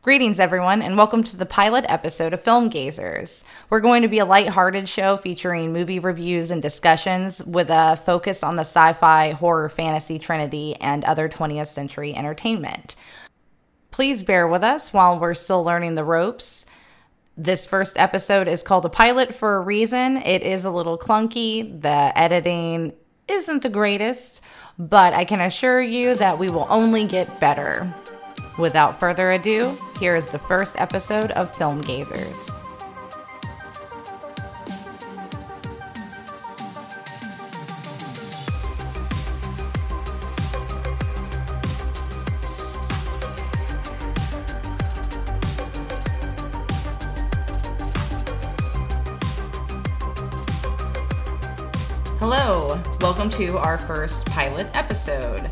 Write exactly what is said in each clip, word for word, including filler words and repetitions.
Greetings, everyone, and welcome to the pilot episode of Film Gazers. We're going to be a lighthearted show featuring movie reviews and discussions with a focus on the sci-fi, horror, fantasy trinity, and other twentieth century entertainment. Please bear with us while we're still learning the ropes. This first episode is called a pilot for a reason. It is a little clunky. The editing isn't the greatest, but I can assure you that we will only get better. Without further ado, here is the first episode of Film Gazers. Hello, welcome to our first pilot episode.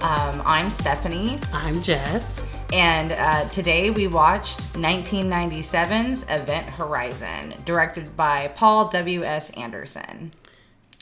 Um, I'm Stephanie. I'm Jess. And uh, today we watched nineteen ninety-seven's Event Horizon, directed by Paul W S. Anderson.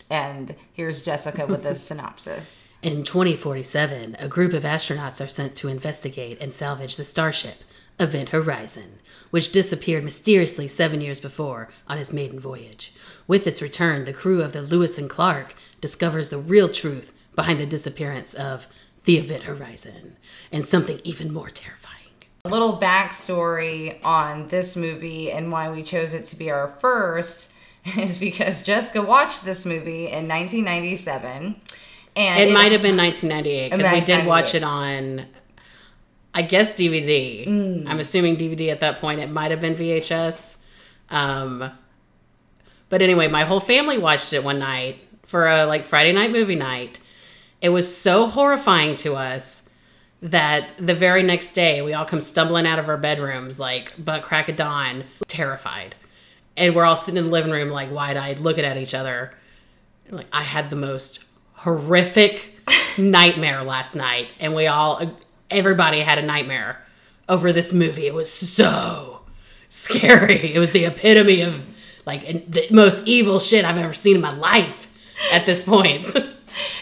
And here's Jessica with a synopsis. In twenty forty-seven, a group of astronauts are sent to investigate and salvage the starship, Event Horizon, which disappeared mysteriously seven years before on its maiden voyage. With its return, the crew of the Lewis and Clark discovers the real truth behind the disappearance of the Event Horizon, and something even more terrifying. A little backstory on this movie and why we chose it to be our first is because Jessica watched this movie in nineteen ninety-seven. and It, it might have been nineteen ninety-eight, because we did watch it on, I guess, D V D. Mm. I'm assuming D V D at that point. It might have been V H S. Um, but anyway, my whole family watched it one night for a like Friday night movie night. It was so horrifying to us that the very next day we all come stumbling out of our bedrooms like butt crack of dawn, terrified. And we're all sitting in the living room like wide-eyed, looking at each other. Like, I had the most horrific nightmare last night. And we all, everybody had a nightmare over this movie. It was so scary. It was the epitome of like the most evil shit I've ever seen in my life at this point.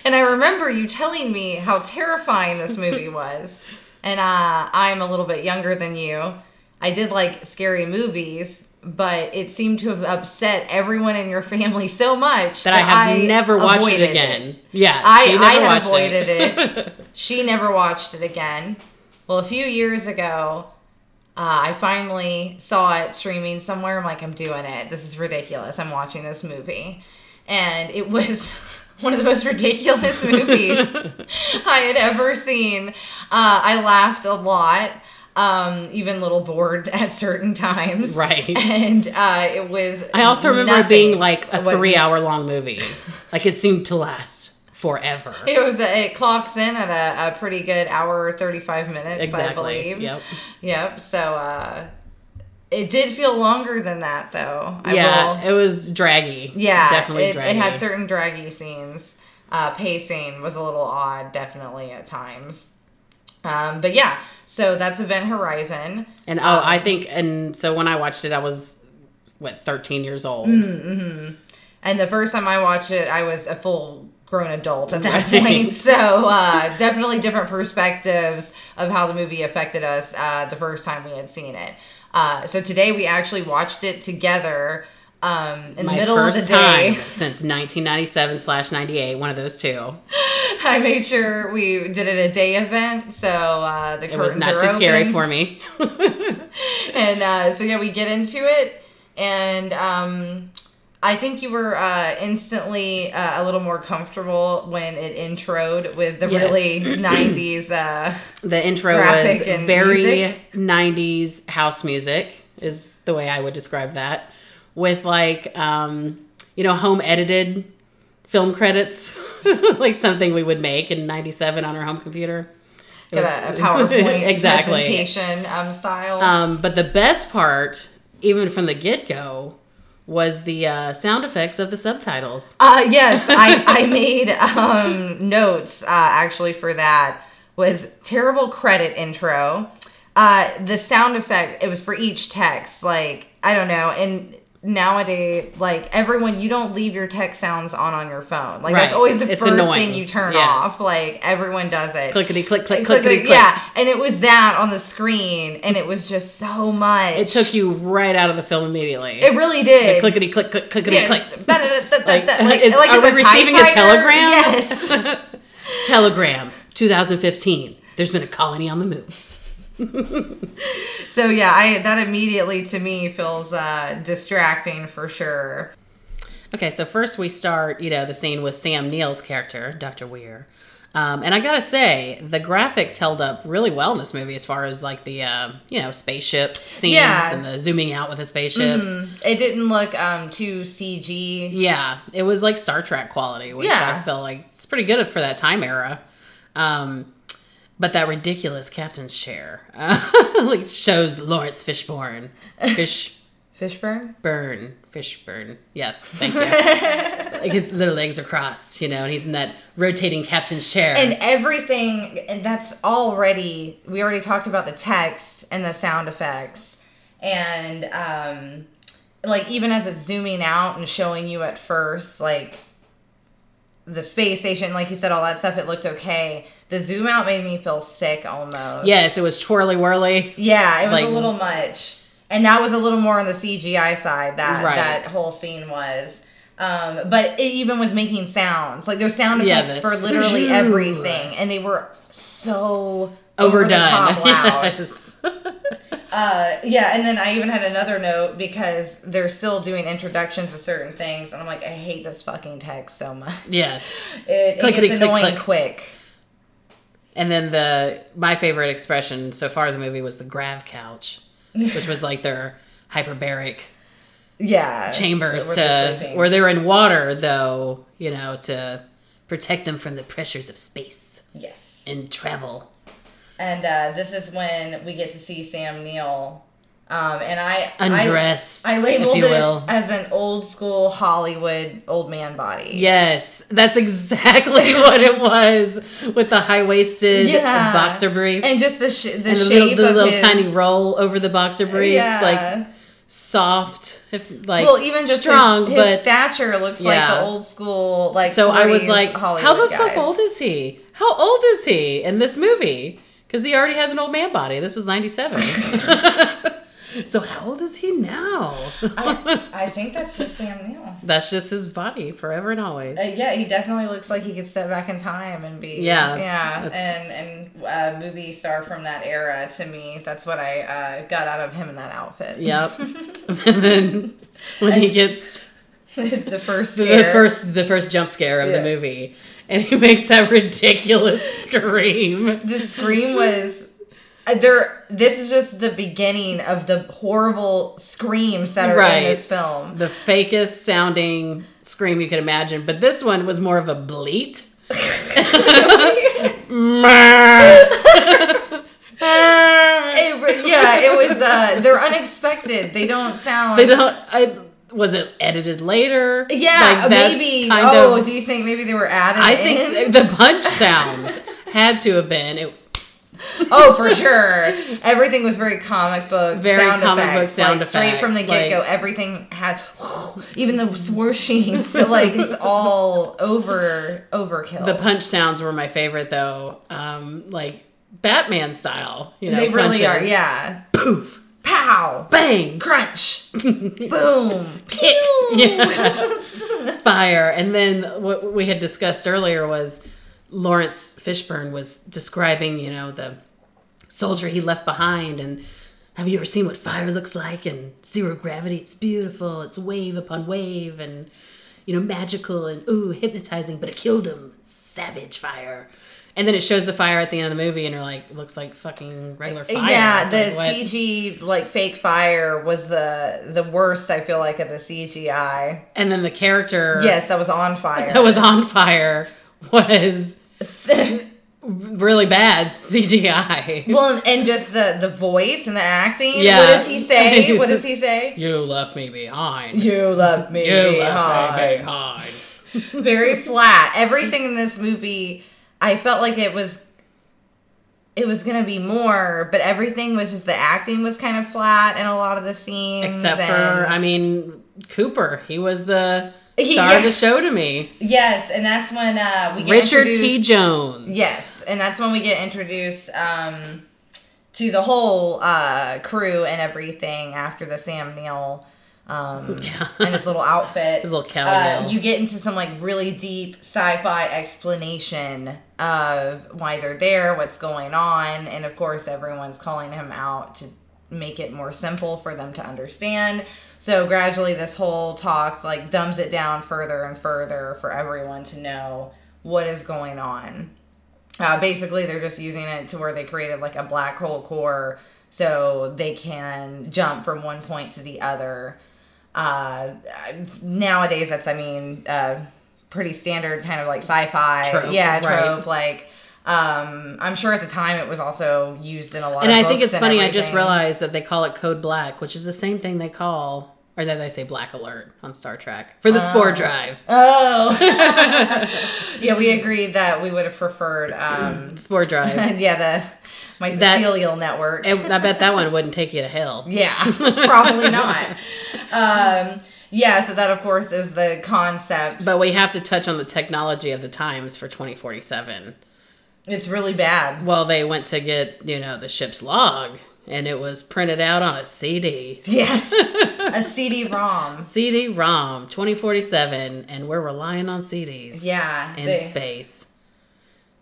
And I remember you telling me how terrifying this movie was. And uh, I'm a little bit younger than you. I did like scary movies, but it seemed to have upset everyone in your family so much that, that I have I never watched it again. It. Yeah, I, she never I had watched avoided it. it. She never watched it again. Well, a few years ago, uh, I finally saw it streaming somewhere. I'm like, I'm doing it. This is ridiculous. I'm watching this movie. And it was one of the most ridiculous movies I had ever seen. Uh, I laughed a lot, um, even a little bored at certain times. Right. And uh, it was I also remember it being like a three-hour-long movie. Like, it seemed to last forever. It was. A, it clocks in at a, a pretty good hour, thirty-five minutes, exactly. I believe. Yep. Yep. So uh, it did feel longer than that, though. I yeah, will, it was draggy. Yeah, definitely it, draggy. It had certain draggy scenes. Uh, pacing was a little odd, definitely, at times. Um, but yeah, so that's Event Horizon. And oh, um, I think, and so when I watched it, I was, what, thirteen years old? Mm-hmm. And the first time I watched it, I was a full grown adult at that right. point, so uh, definitely different perspectives of how the movie affected us uh, the first time we had seen it. Uh, so today we actually watched it together um, in the My middle first of the day. Time since nineteen ninety-seven slash ninety-eight, one of those two. I made sure we did it a day event, so uh, the curtains are open. It was not too open. Scary for me. And uh, so yeah, we get into it, and um, I think you were uh, instantly uh, a little more comfortable when it introed with the yes. really nineties uh, the intro was very music. nineties house music is the way I would describe that, with like um, you know home edited film credits like something we would make in ninety-seven on our home computer. It Got was, a PowerPoint exactly. presentation um, style. Um, but the best part, even from the get go, was the uh, sound effects of the subtitles. Uh, yes, I, I made um, notes, uh, actually, for that. Was terrible credit intro. Uh, the sound effect, it was for each text. Like, I don't know. And nowadays, like, everyone, you don't leave your tech sounds on on your phone. Like, right. that's always the it's first annoying. thing you turn yes. off. Like, everyone does it. Clickety, click, click, clickety, click. Yeah, and it was that on the screen, and it was just so much. It took you right out of the film immediately. It really did. Like, clickety, click, click, clickety, yes. click. like, like, is, like, are we receiving a telegram? Yes. Telegram, two thousand fifteen. There's been a colony on the moon. So yeah, I that immediately to me feels uh, distracting for sure. Okay, so first we start, you know, the scene with Sam Neill's character, Doctor Weir, um, and I gotta say the graphics held up really well in this movie as far as like the uh, you know spaceship scenes yeah. and the zooming out with the spaceships. Mm-hmm. It didn't look um, too C G. Yeah, it was like Star Trek quality, which yeah. I feel like it's pretty good for that time era. Um, But that ridiculous captain's chair uh, like shows Laurence Fishburne. Fish, Fishburne? Burn. Fishburne. Yes, thank you. Like his little legs are crossed, you know, and he's in that rotating captain's chair. And everything, and that's already, we already talked about the text and the sound effects. And, um, like, even as it's zooming out and showing you at first, like, the space station, like you said, all that stuff, it looked okay. The zoom out made me feel sick almost. Yes, it was twirly whirly. Yeah, it was like, a little much. And that was a little more on the C G I side, that right. that whole scene was. Um, but it even was making sounds. Like, there's sound effects yeah, the, for literally everything. And they were so overdone. Over the top loud. Yes. uh, yeah, and then I even had another note because they're still doing introductions to certain things. And I'm like, I hate this fucking text so much. Yes. It, it gets annoying click, click. quick. And then the my favorite expression so far in the movie was the grav couch, which was like their hyperbaric yeah, chambers to, where they were in water, though, you know, to protect them from the pressures of space. Yes. And travel. And uh, this is when we get to see Sam Neill. Um, and I undressed. I, I labeled it will. as an old school Hollywood old man body. Yes, that's exactly what it was with the high waisted yeah. boxer briefs and just the sh- the, and the shape little, the of little his... tiny roll over the boxer briefs, yeah. like soft, if, like well, even just strong. His, his but stature looks yeah. like the old school like. So I was like, Hollywood how the guys. fuck old is he? How old is he in this movie? Because he already has an old man body. This was ninety-seven. So how old is he now? I, I think that's just Sam Neill. That's just his body forever and always. Uh, yeah, he definitely looks like he could step back in time and be... Yeah. Yeah, and, and a movie star from that era, to me, that's what I uh, got out of him in that outfit. Yep. And then when and he gets... The first scare. The first, the first jump scare of yeah. the movie. And he makes that ridiculous scream. The scream was... There, this is just the beginning of the horrible screams that are right. in this film. The fakest sounding scream you could imagine. But this one was more of a bleat. it, yeah, it was... Uh, they're unexpected. They don't sound... They don't... I, Was it edited later? Yeah, like maybe. Oh, of, do you think maybe they were added I in? think the punch sounds had to have been... It, oh, for sure. Everything was very comic book very sound comic effects. book sound like, effect. Straight from the get-go, like, everything had... Whoo, even the swooshing. So, like, it's all over overkill. The punch sounds were my favorite, though. Um, like, Batman style. You know, they punches. really are, yeah. Poof. Pow. Bang. Crunch. Boom. Kick. Yeah. Fire. And then what we had discussed earlier was... Laurence Fishburne was describing, you know, the soldier he left behind, and have you ever seen what fire looks like? And zero gravity, it's beautiful, it's wave upon wave, and, you know, magical, and ooh, hypnotizing, but it killed him. Savage fire. And then it shows the fire at the end of the movie, and you're like, looks like fucking regular fire. Yeah, the like, C G, like, fake fire was the the worst, I feel like, of the C G I. And then the character... Yes, that was on fire. That was on fire. Was... really bad C G I. Well, and just the, the voice and the acting. Yeah. What does he say? What does he say? You left me behind. You left me you behind. You left me behind. Very flat. Everything in this movie, I felt like it was... It was going to be more, but everything was just... The acting was kind of flat in a lot of the scenes. Except and, for, I mean... Cooper. He was the star yeah. of the show to me. Yes, and that's when uh, we get Richard T. Jones. Yes, and that's when we get introduced um, to the whole uh, crew and everything after the Sam Neill um, yeah. and his little outfit. His little cowgirl. Uh, you get into some like really deep sci-fi explanation of why they're there, what's going on, and of course everyone's calling him out to make it more simple for them to understand. So gradually this whole talk like dumbs it down further and further for everyone to know what is going on. Uh, basically they're just using it to where they created like a black hole core so they can jump from one point to the other. Uh, nowadays that's, I mean, uh, pretty standard kind of like sci-fi. Trope, yeah, trope, right. like... Um, I'm sure at the time it was also used in a lot and of And I think it's funny, everything. I just realized that they call it Code Black, which is the same thing they call, or that they say Black Alert on Star Trek, for the uh, Spore Drive. Oh! Yeah, we agreed that we would have preferred... Um, Spore Drive. Yeah, the mycelial network. It, I bet that one wouldn't take you to hell. Yeah, probably not. Um... Yeah, so that, of course, is the concept. But we have to touch on the technology of the times for twenty forty-seven. It's really bad. Well, they went to get, you know, the ship's log, and it was printed out on a C D. Yes, a C D-ROM. C D-ROM, twenty forty-seven, and we're relying on C Ds. Yeah. In they... space.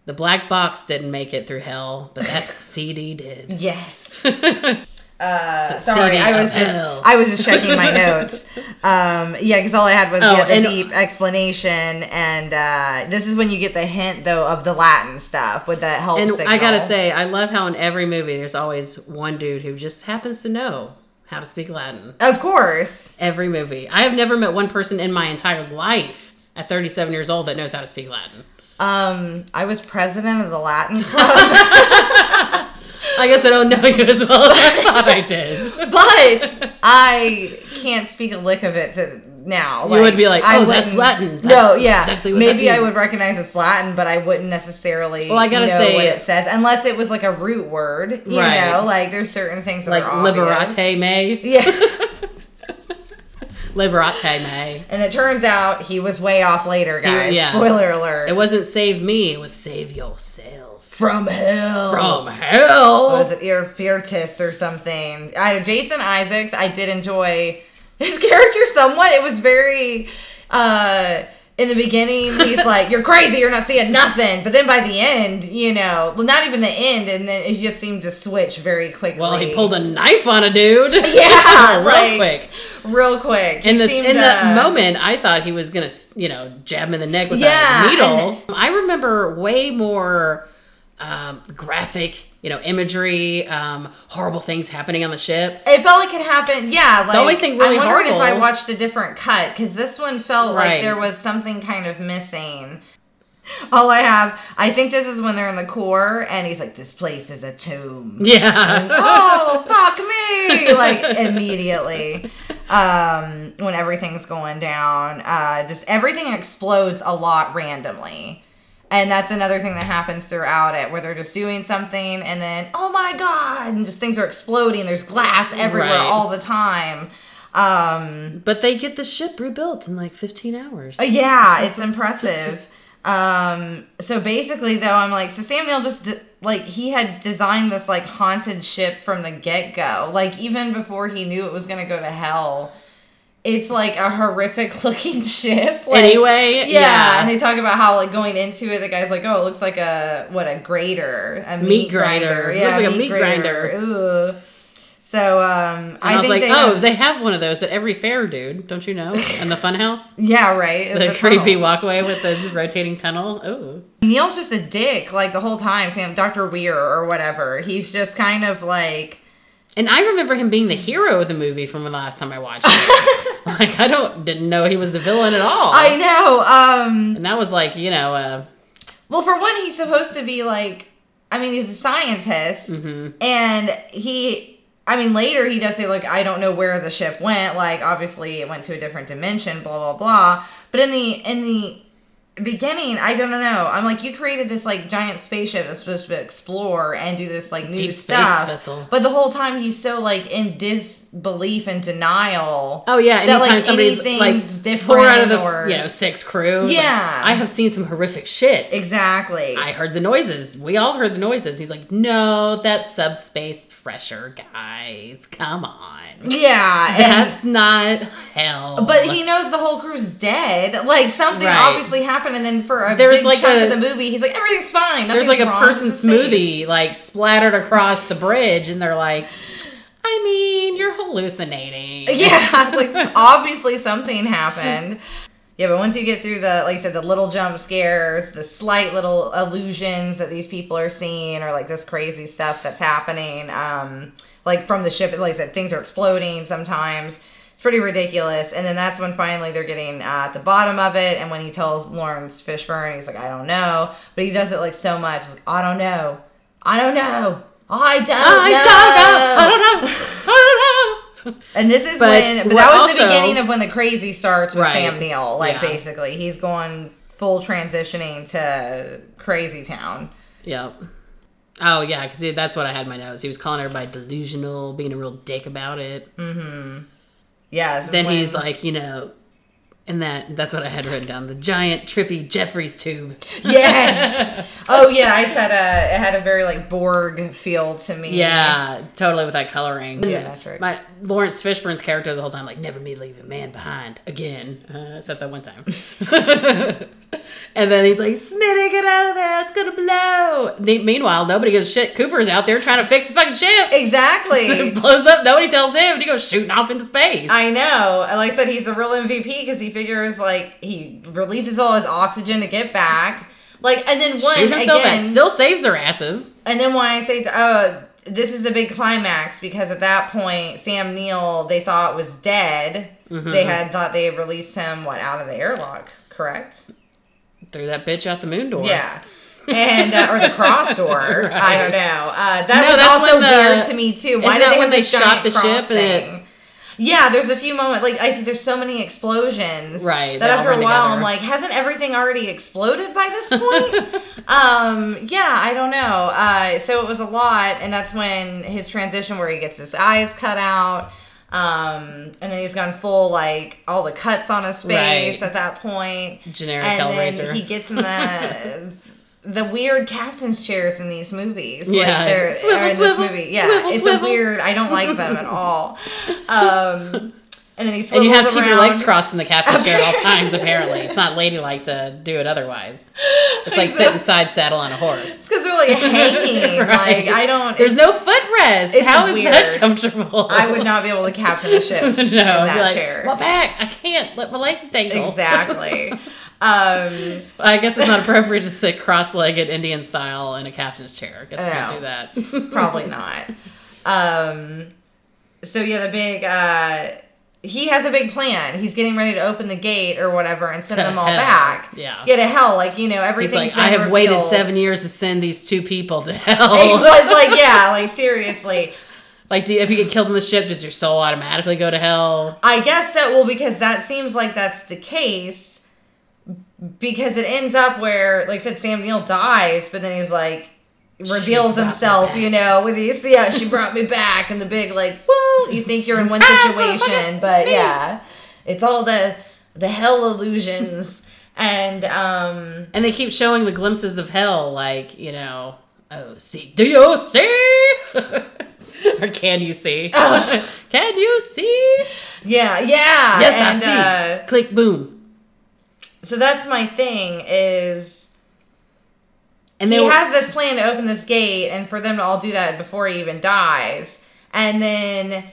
The black box didn't make it through hell, but that C D did. Yes. Uh, sorry, I was just hell. I was just checking my notes. Um, yeah, because all I had was oh, yeah, the deep explanation, and uh, this is when you get the hint though of the Latin stuff with that help. And signal. I gotta say, I love how in every movie there's always one dude who just happens to know how to speak Latin. Of course, every movie. I have never met one person in my entire life at thirty-seven years old that knows how to speak Latin. Um, I was president of the Latin club. I guess I don't know you as well as I thought I did. But I can't speak a lick of it to now. Like, you would be like, oh, that's Latin. That's no, yeah. Maybe I would recognize it's Latin, but I wouldn't necessarily well, I gotta know say, what it says. Unless it was like a root word. You right. know, like there's certain things that like are Like liberate me. Yeah. Liberate me. And it turns out he was way off later, guys. Yeah. Spoiler alert. It wasn't save me. It was save yourself. From hell. From hell. What was it Irfirtis or something? I, Jason Isaacs, I did enjoy his character somewhat. It was very, uh, in the beginning, he's like, you're crazy, you're not seeing nothing. But then by the end, you know, well, not even the end, and then it just seemed to switch very quickly. Well, he pulled a knife on a dude. Yeah. real like, quick. Real quick. In, the, seemed, in uh, that moment, I thought he was going to, you know, jab him in the neck with yeah, a needle. I remember way more... Um, graphic, you know, imagery, um, horrible things happening on the ship. It felt like it happened. Yeah, like, the only thing really I'm wondering horrible. If I watched a different cut because this one felt right. like there was something kind of missing. All I have, I think this is when they're in the core, and he's like, "This place is a tomb." Yeah. And, oh fuck me! Like immediately, um, when everything's going down, uh, just everything explodes a lot randomly. And that's another thing that happens throughout it, where they're just doing something, and then, oh my god, and just things are exploding. There's glass everywhere right. all the time. Um, but they get the ship rebuilt in like fifteen hours. Yeah, it's impressive. um, so basically, though, I'm like, so Sam Neill just, de- like, he had designed this, like, haunted ship from the get-go. Like, even before he knew it was going to go to hell... It's, like, a horrific-looking ship. Like, anyway. Yeah, yeah, and they talk about how, like, going into it, the guy's like, oh, it looks like a, what, a grater. A meat, meat grinder. grinder. Yeah, it looks like a meat grinder. grinder. Ooh. So, um, I, I was think like, they oh, have... they have one of those at every fair, dude. Don't you know? In the funhouse? Yeah, right. The, the creepy tunnel. Walkway with the rotating tunnel. Ooh. Neil's just a dick, like, the whole time. Sam, Doctor Weir or whatever. He's just kind of, like... And I remember him being the hero of the movie from the last time I watched it. Like, I don't didn't know he was the villain at all. I know. Um, and that was like, you know... Uh, well, for one, he's supposed to be like... I mean, he's a scientist. Mm-hmm. And he... I mean, later he does say, like, I don't know where the ship went. Like, obviously it went to a different dimension, blah, blah, blah. But in the in the beginning, I don't know. I'm like, you created this, like, giant spaceship that's supposed to explore and do this, like, new Deep stuff. Deep space vessel. But the whole time he's so, like, in dis... belief and denial. Oh yeah, anytime that, like, somebody's like different, four out of the or, you know six crews. Yeah, like, I have seen some horrific shit. Exactly. I heard the noises. We all heard the noises. He's like, no, that's subspace pressure, guys. Come on. Yeah, that's and, not hell. But he knows the whole crew's dead. Like something right. obviously happened, and then for a there big was like chunk a, of the movie, he's like, everything's fine. Nothing's there's like wrong. A person smoothie safe. Like splattered across the bridge, and they're like. I mean, you're hallucinating. Yeah, like, obviously something happened. Yeah, but once you get through the, like you said, the little jump scares, the slight little illusions that these people are seeing, or, like, this crazy stuff that's happening, um, like, from the ship, like I said, things are exploding sometimes. It's pretty ridiculous. And then that's when finally they're getting uh, at the bottom of it, and when he tells Laurence Fishburne, he's like, I don't know. But he does it, like, so much. He's like, I don't know. I don't know. I don't, I know. don't know. I don't know. I don't know. And this is but when, but that was also, the beginning of when the crazy starts with right. Sam Neill. Like, yeah. basically, he's going full transitioning to Crazy Town. Yep. Oh, yeah, because that's what I had in my notes. He was calling everybody delusional, being a real dick about it. Mm-hmm. Yeah. Then when, he's like, you know, and that that's what I had written down, the giant, trippy Jeffries tube. Yes! Oh, yeah, I said uh, it had a very, like, Borg feel to me. Yeah, totally with that coloring. Yeah, that's right. My, Laurence Fishburne's character the whole time, like, never me leave a man behind again. Uh, except that one time. And then he's like, Smitty, get out of there, it's gonna blow. They, meanwhile, nobody gives shit. Cooper's out there trying to fix the fucking ship. Exactly. It blows up, nobody tells him, and he goes shooting off into space. I know. Like I said, he's a real M V P because he figures, like, he releases all his oxygen to get back. Like, and then one, again... Back. Still saves their asses. And then when I say, oh, this is the big climax, because at that point, Sam Neill, they thought was dead. Mm-hmm. They had thought they had released him, what, out of the airlock, correct? Threw that bitch out the moon door. Yeah. And, uh, or the cross door. Right. I don't know. Uh, that no, was also the, weird to me, too. Why did they have when they shot the ship thing? And it, yeah, there's a few moments, like I said, there's so many explosions. Right. That after a while, together. I'm like, hasn't everything already exploded by this point? um, yeah, I don't know. Uh, so it was a lot, and that's when his transition where he gets his eyes cut out, um, and then he's gone full, like, all the cuts on his face right. at that point. Generic and Hellraiser. And then he gets in the... the weird captain's chairs in these movies. Yeah. Like they're, swivel, or in swivel, this movie. Yeah. Swivel, it's swivel. a weird, I don't like them at all. Um, and then he swivels around. And you have to around. keep your legs crossed in the captain's chair at all times, apparently. It's not ladylike to do it otherwise. It's like exactly. sitting side saddle on a horse. Because they're like hanging. Right. Like, I don't. There's no footrest. It's How is weird. that comfortable? I would not be able to captain the ship no, in that like, chair. My back. I can't let my legs dangle. Exactly. Um, I guess it's not appropriate to sit cross-legged Indian style in a captain's chair. I guess I can't do that. Probably not. Um, so yeah, the big, uh, he has a big plan. He's getting ready to open the gate or whatever and send to them all hell. back. Yeah. Yeah, to hell. Like, you know, everything's He's like, been I have revealed. waited seven years to send these two people to hell. It was like, yeah, like seriously. Like, do you, if you get killed on the ship, does your soul automatically go to hell? I guess so. Well, because that seems like that's the case. Because it ends up where, like I said, Sam Neill dies, but then he's like, reveals himself, you know, with these, yeah, she brought me back, and the big, like, woo, you think you're in one situation, but yeah, it's all the the hell illusions, and, um... And they keep showing the glimpses of hell, like, you know, oh, see, do you see? Or can you see? Can you see? Yeah, yeah. Yes, and, I see. Uh, Click, boom. So that's my thing is and he has this plan to open this gate and for them to all do that before he even dies. And then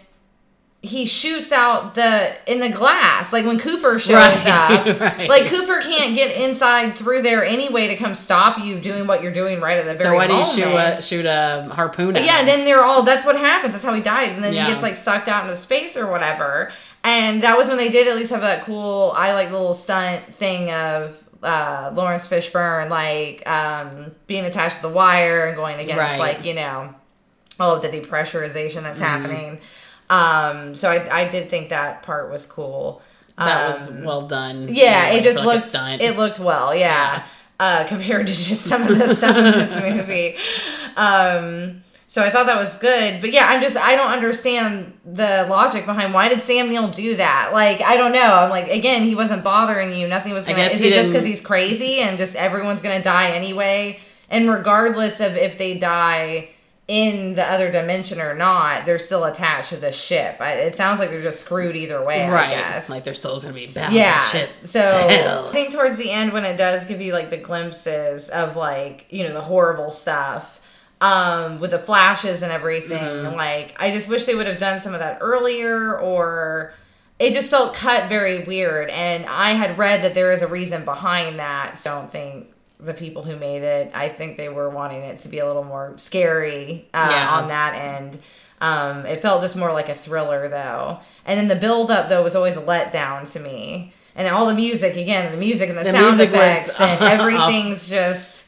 he shoots out the in the glass. Like when Cooper shows right, up. Right. Like Cooper can't get inside through there anyway to come stop you doing what you're doing right at the very moment. So why do you shoot a, shoot a harpoon at him? Yeah, and then they're all, that's what happens. That's how he died. And then yeah. he gets like sucked out into space or whatever. And that was when they did at least have that cool, I like the little stunt thing of uh, Laurence Fishburne, like, um, being attached to the wire and going against, right. like, you know, all of the depressurization that's mm-hmm. happening. Um, so I, I did think that part was cool. That um, was well done. Yeah, you know, it just like looked, like it looked well, yeah, yeah. Uh, compared to just some of the stuff in this movie. Um, So I thought that was good. But yeah, I'm just, I don't understand the logic behind why did Sam Neill do that? Like, I don't know. I'm like, again, he wasn't bothering you. Nothing was going to, is it just because he's crazy and just everyone's going to die anyway? And regardless of if they die in the other dimension or not, they're still attached to the ship. I, it sounds like they're just screwed either way, right. I guess. Like, their soul's going to be bound yeah. to shit. So, I think towards the end when it does give you, like, the glimpses of, like, you know, the horrible stuff. Um, with the flashes and everything. Mm-hmm. Like, I just wish they would have done some of that earlier, or it just felt cut very weird. And I had read that there is a reason behind that. So I don't think the people who made it, I think they were wanting it to be a little more scary uh, yeah. on that end. Um, it felt just more like a thriller, though. And then the build-up, though, was always a letdown to me. And all the music, again, the music and the, the sound effects was, and everything's just...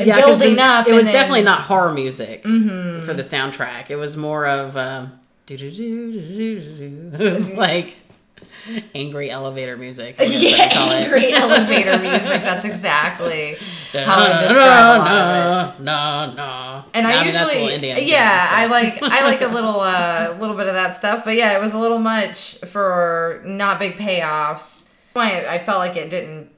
Yeah, building the, up. It was then, definitely not horror music mm-hmm. for the soundtrack. It was more of um, do do do do do do. It was like angry elevator music. Yeah, angry it. elevator music. That's exactly how I describe it. No, no, no. And I, I usually, mean, that's yeah, I like I like a little uh, little bit of that stuff. But yeah, it was a little much for not big payoffs. I, I felt like it didn't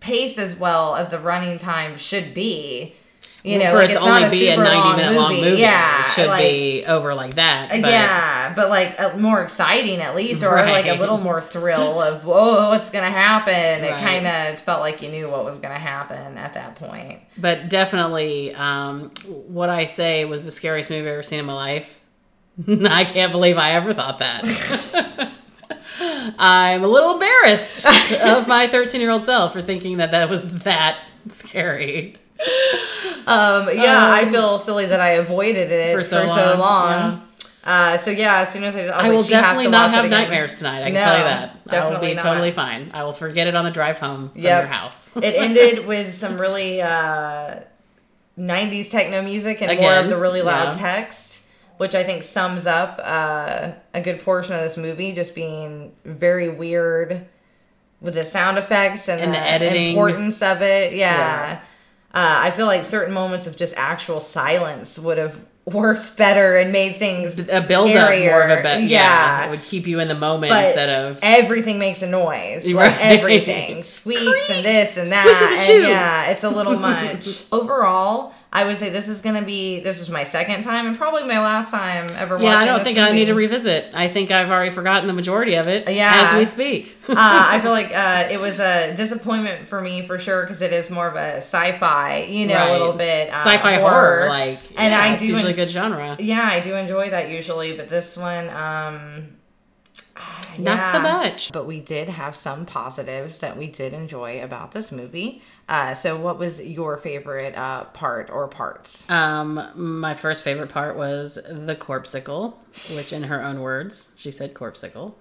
pace as well as the running time should be, you know, for like it to only be a ninety minute long movie. movie yeah, it should like, be over like that. But. Yeah, but like a, more exciting at least, or right. like a little more thrill of whoa, what's gonna happen? It right. kind of felt like you knew what was gonna happen at that point. But definitely, um, what I say was the scariest movie I've ever seen in my life. I can't believe I ever thought that. I'm a little embarrassed of my thirteen-year-old self for thinking that that was that scary. Um, yeah, um, I feel silly that I avoided it for so for long. So, long. Yeah. Uh, so yeah, as soon as I, I, I like, will definitely has to not have nightmares tonight. I can no, tell you that. I will be not. totally fine. I will forget it on the drive home from yep. your house. It ended with some really uh, nineties techno music and Again, more of the really loud yeah. text. Which I think sums up uh, a good portion of this movie, just being very weird with the sound effects and, and the, the editing. importance of it. Yeah. yeah. Uh, I feel like certain moments of just actual silence would have worked better and made things a build up more of a be- yeah. yeah it would keep you in the moment, but instead of everything makes a noise right. like everything squeaks Creak. and this and that and yeah it's a little much. Overall, I would say this is gonna be this is my second time and probably my last time ever watching this. Yeah, I don't think movie. I need to revisit. I think I've already forgotten the majority of it yeah. as we speak. uh, I feel like uh, it was a disappointment for me for sure, because it is more of a sci-fi, you know, right. a little bit. Uh, sci-fi horror. horror like, and yeah, I do usually en- good genre. Yeah, I do enjoy that usually, but this one... Um, Yeah. Not so much. But we did have some positives that we did enjoy about this movie. Uh, so what was your favorite uh, part or parts? Um, my first favorite part was the corpsicle, which in her own words, she said corpsicle.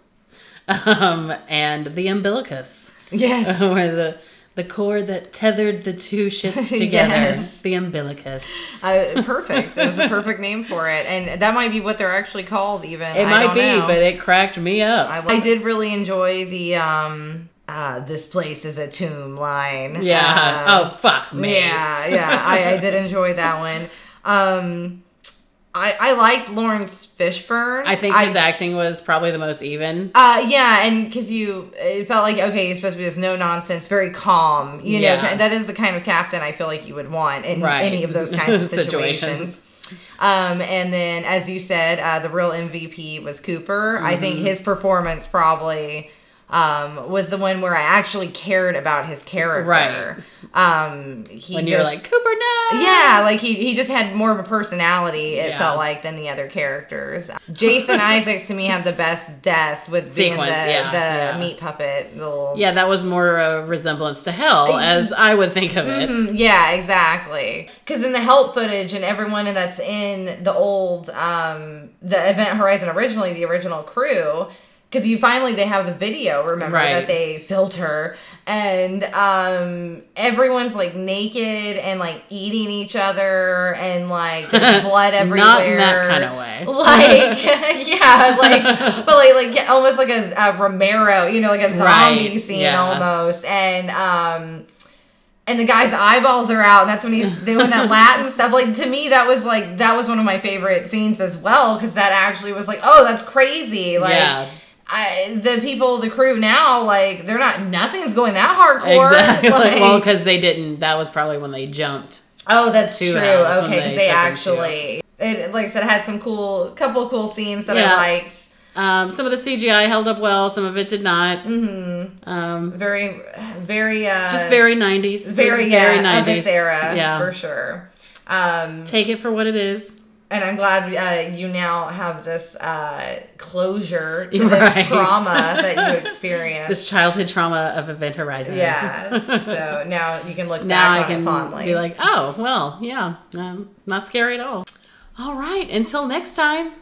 Um, and the umbilicus. Yes. Where the... The cord that tethered the two ships together. Yes. The umbilicus. Uh, perfect. That was a perfect name for it. And that might be what they're actually called even. It I might don't be, know. But it cracked me up. I, I did really enjoy the, um, uh, this place is a tomb line. Yeah. Uh, oh, fuck me. Yeah, yeah. I, I did enjoy that one. Um... I, I liked Laurence Fishburne. I think his I, acting was probably the most even. Uh, yeah, and because you, it felt like, okay, he's supposed to be this no-nonsense, very calm. You yeah. know, that is the kind of captain I feel like you would want in right. any of those kinds of situations. Um, and then, as you said, uh, the real M V P was Cooper. Mm-hmm. I think his performance probably... Um, was the one where I actually cared about his character. Right. Um, he when you're like, Cooper, no! Yeah, like he, he just had more of a personality, it yeah. felt like, than the other characters. Jason Isaacs, to me, had the best death with Sequence, being the, yeah, the yeah. meat puppet. The little... Yeah, that was more a resemblance to Hell, as I would think of it. Mm-hmm. Yeah, exactly. Because in the Help footage and everyone that's in the old, um, the Event Horizon originally, the original crew... Because you finally, they have the video, remember, right. that they filter. And um, everyone's, like, naked and, like, eating each other. And, like, there's blood everywhere. Not in that kind of way. Like, yeah, like, but, like, like almost like a, a Romero, you know, like a zombie right. scene yeah. almost. And um, and the guy's eyeballs are out, and that's when he's doing that Latin stuff. Like, to me, that was like, that was one of my favorite scenes as well, because that actually was like, oh, that's crazy. Like, yeah. I, the people, the crew now, like, they're not, nothing's going that hardcore. Exactly. Like, well, because they didn't, that was probably when they jumped. Oh, that's true. Hours, okay, because they, they actually, it, like I said, had some cool, couple of cool scenes that yeah. I liked. Um, some of the C G I held up well, some of it did not. Mm-hmm. Um, very, very... Uh, just very nineties. Very, it yeah, very nineties. Of its era, yeah. for sure. Um, Take it for what it is. And I'm glad uh, you now have this uh, closure to right. this trauma that you experienced. This childhood trauma of Event Horizon. Yeah. So now you can look now back I on can it fondly. Be like, oh, well, yeah, um, not scary at all. All right, until next time.